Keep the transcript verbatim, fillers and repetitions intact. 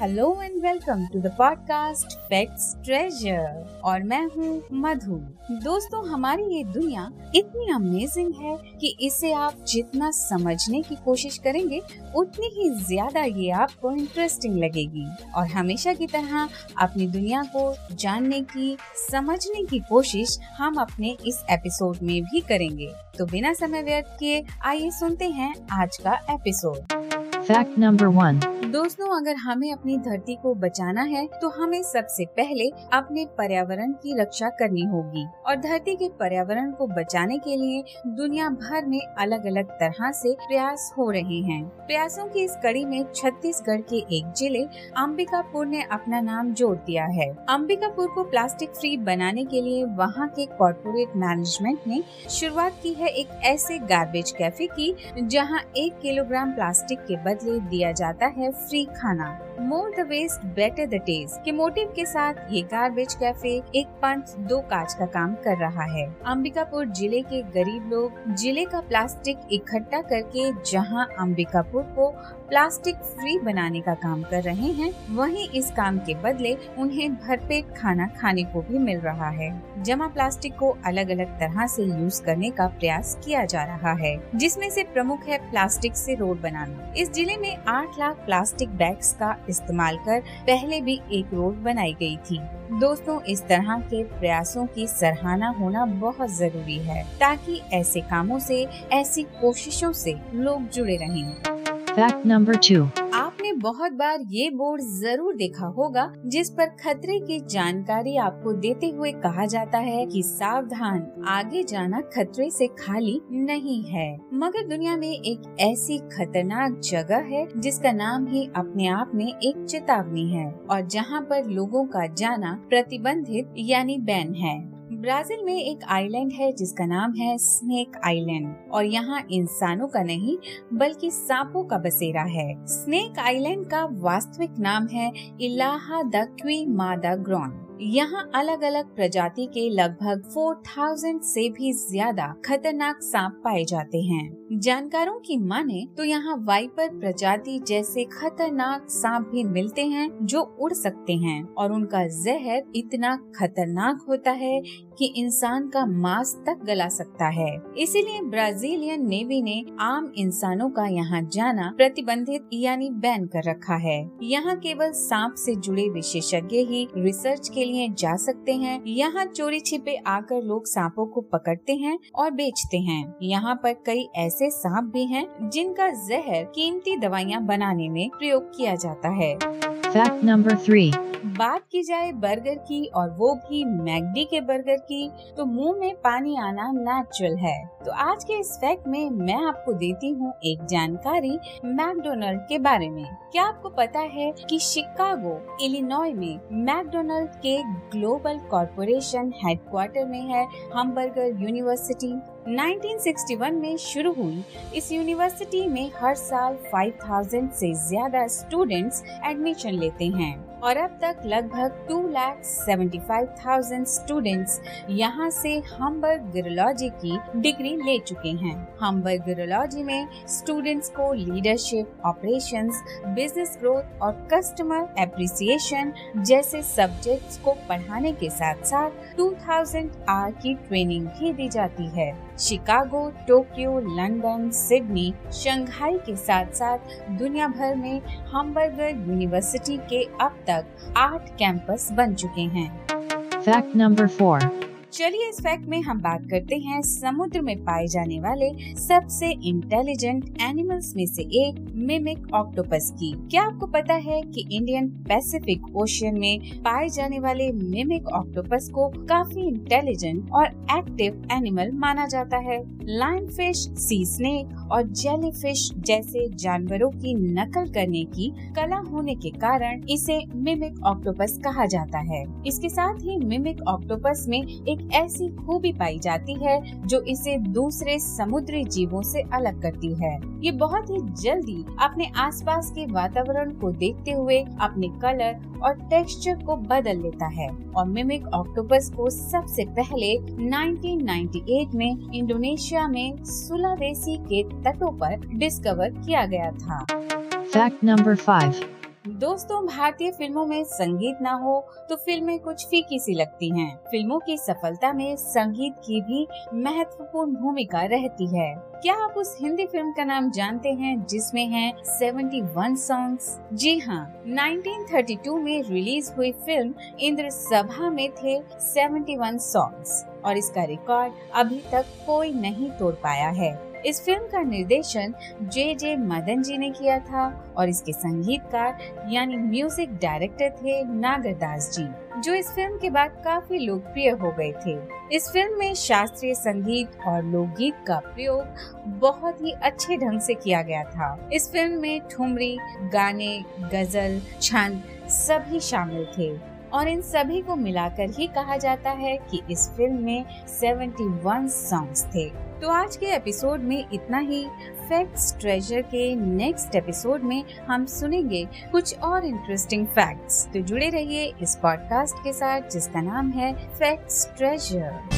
Hello and welcome to the podcast facts treasure और मैं हूँ मधु। दोस्तों, हमारी ये दुनिया इतनी अमेजिंग है कि इसे आप जितना समझने की कोशिश करेंगे उतनी ही ज्यादा ये आपको इंटरेस्टिंग लगेगी। और हमेशा की तरह अपनी दुनिया को जानने की, समझने की कोशिश हम अपने इस एपिसोड में भी करेंगे। तो बिना समय व्यर्थ किए आइए सुनते हैं आज का एपिसोड। Fact number one. दोस्तों, अगर हमें अपनी धरती को बचाना है तो हमें सबसे पहले अपने पर्यावरण की रक्षा करनी होगी। और धरती के पर्यावरण को बचाने के लिए दुनिया भर में अलग अलग तरह से प्रयास हो रहे हैं। प्रयासों की इस कड़ी में छत्तीसगढ़ के एक जिले अंबिकापुर ने अपना नाम जोड़ दिया है। अंबिकापुर को प्लास्टिक फ्री बनाने के लिए वहाँ के कॉर्पोरेट मैनेजमेंट ने शुरुआत की है एक ऐसे गार्बेज कैफे की, जहाँ एक किलोग्राम प्लास्टिक के बदले दिया जाता है फ्री खाना। More the waste better the taste के मोटिव के साथ ये गार्बेज कैफे एक पंथ दो काज का काम कर रहा है। अंबिकापुर जिले के गरीब लोग जिले का प्लास्टिक इकट्ठा करके जहां अंबिकापुर को प्लास्टिक फ्री बनाने का काम कर रहे हैं, वहीं इस काम के बदले उन्हें भरपेट खाना खाने को भी मिल रहा है। जमा प्लास्टिक को अलग अलग तरह से यूज करने का प्रयास किया जा रहा है, जिसमें से प्रमुख है प्लास्टिक से रोड बनाना। इस जिले में आठ लाख प्लास्टिक बैग्स का इस्तेमाल कर पहले भी एक रोड बनाई गई थी। दोस्तों, इस तरह के प्रयासों की सराहना होना बहुत जरूरी है, ताकि ऐसे कामों से, ऐसी कोशिशों से लोग जुड़े रहें। Fact number two. आपने बहुत बार ये बोर्ड जरूर देखा होगा जिस पर खतरे की जानकारी आपको देते हुए कहा जाता है कि सावधान, आगे जाना खतरे से खाली नहीं है। मगर दुनिया में एक ऐसी खतरनाक जगह है जिसका नाम ही अपने आप में एक चेतावनी है और जहां पर लोगों का जाना प्रतिबंधित यानी बैन है। ब्राजील में एक आइलैंड है जिसका नाम है स्नेक आइलैंड और यहाँ इंसानों का नहीं बल्कि सांपों का बसेरा है। स्नेक आइलैंड का वास्तविक नाम है इलाहा दा क्वीमादा ग्रांड। यहाँ अलग अलग प्रजाति के लगभग चार हज़ार से भी ज्यादा खतरनाक सांप पाए जाते हैं। जानकारों की माने तो यहाँ वाइपर प्रजाति जैसे खतरनाक सांप भी मिलते हैं जो उड़ सकते हैं और उनका जहर इतना खतरनाक होता है कि इंसान का मांस तक गला सकता है। इसीलिए ब्राजीलियन नेवी ने आम इंसानों का यहाँ जाना प्रतिबंधित यानी बैन कर रखा है। यहाँ केवल सांप से जुड़े विशेषज्ञ ही रिसर्च के लिए जा सकते हैं। यहाँ चोरी छिपे आकर लोग सांपों को पकड़ते हैं और बेचते हैं। यहाँ पर कई ऐसे सांप भी हैं जिनका जहर कीमती दवाइयाँ बनाने में प्रयोग किया जाता है। Fact number three. बात की जाए बर्गर की, और वो भी मैकडी के बर्गर की, तो मुंह में पानी आना नेचुरल है। तो आज के इस फैक्ट में मैं आपको देती हूँ एक जानकारी मैकडोनल्ड के बारे में। क्या आपको पता है कि शिकागो इलिनॉय में मैकडोनल्ड के ग्लोबल कॉरपोरेशन हेडक्वार्टर में है हैमबर्गर यूनिवर्सिटी। उन्नीस सौ इकसठ में शुरू हुई इस यूनिवर्सिटी में हर साल पाँच हज़ार से ज्यादा स्टूडेंट्स एडमिशन लेते हैं और अब तक लगभग दो लाख पचहत्तर हज़ार स्टूडेंट्स यहाँ से हैमबर्गरोलॉजी की डिग्री ले चुके हैं। हैमबर्गरोलॉजी में स्टूडेंट्स को लीडरशिप, ऑपरेशंस, बिजनेस ग्रोथ और कस्टमर एप्रिसिएशन जैसे सब्जेक्ट्स को पढ़ाने के साथ साथ दो हज़ार आवर की ट्रेनिंग भी दी जाती है। Chicago, Tokyo, London, Sydney, Shanghai के साथ साथ दुनिया भर में हैमबर्गर यूनिवर्सिटी के अब तक आठ कैंपस बन चुके हैं। Fact number four. चलिए इस फैक्ट में हम बात करते हैं समुद्र में पाए जाने वाले सबसे इंटेलिजेंट एनिमल्स में से एक मिमिक ऑक्टोपस की। क्या आपको पता है कि इंडियन पैसिफिक ओशियन में पाए जाने वाले मिमिक ऑक्टोपस को काफी इंटेलिजेंट और एक्टिव एनिमल माना जाता है। लायन फिश, सी स्नेक और जेली फिश जैसे जानवरों की नकल करने की कला होने के कारण इसे मिमिक ऑक्टोपस कहा जाता है। इसके साथ ही मिमिक ऑक्टोपस में एक ऐसी खूबी पाई जाती है जो इसे दूसरे समुद्री जीवों से अलग करती है। ये बहुत ही जल्दी अपने आसपास के वातावरण को देखते हुए अपने कलर और टेक्सचर को बदल लेता है और मिमिक ऑक्टोपस को सबसे पहले उन्नीस सौ अट्ठानवे में इंडोनेशिया में सुलावेसी के तटों पर डिस्कवर किया गया था। Fact number five. दोस्तों, भारतीय फिल्मों में संगीत ना हो तो फिल्में कुछ फीकी सी लगती हैं। फिल्मों की सफलता में संगीत की भी महत्वपूर्ण भूमिका रहती है। क्या आप उस हिंदी फिल्म का नाम जानते हैं जिसमें हैं इकहत्तर सॉन्ग्स? जी हाँ, उन्नीस सौ बत्तीस में रिलीज हुई फिल्म इंद्र सभा में थे इकहत्तर सॉन्ग्स और इसका रिकॉर्ड अभी तक कोई नहीं तोड़ पाया है। इस फिल्म का निर्देशन जे जे मदन जी ने किया था और इसके संगीतकार यानी म्यूजिक डायरेक्टर थे नागर दास जी, जो इस फिल्म के बाद काफी लोकप्रिय हो गए थे। इस फिल्म में शास्त्रीय संगीत और लोकगीत का प्रयोग बहुत ही अच्छे ढंग से किया गया था। इस फिल्म में ठुमरी, गाने, गजल, छंद सभी शामिल थे और इन सभी को मिलाकर ही कहा जाता है कि इस फिल्म में इकहत्तर सॉन्ग्स थे। तो आज के एपिसोड में इतना ही। फैक्ट्स ट्रेजर के नेक्स्ट एपिसोड में हम सुनेंगे कुछ और इंटरेस्टिंग फैक्ट्स। तो जुड़े रहिए इस पॉडकास्ट के साथ जिसका नाम है फैक्ट्स ट्रेजर।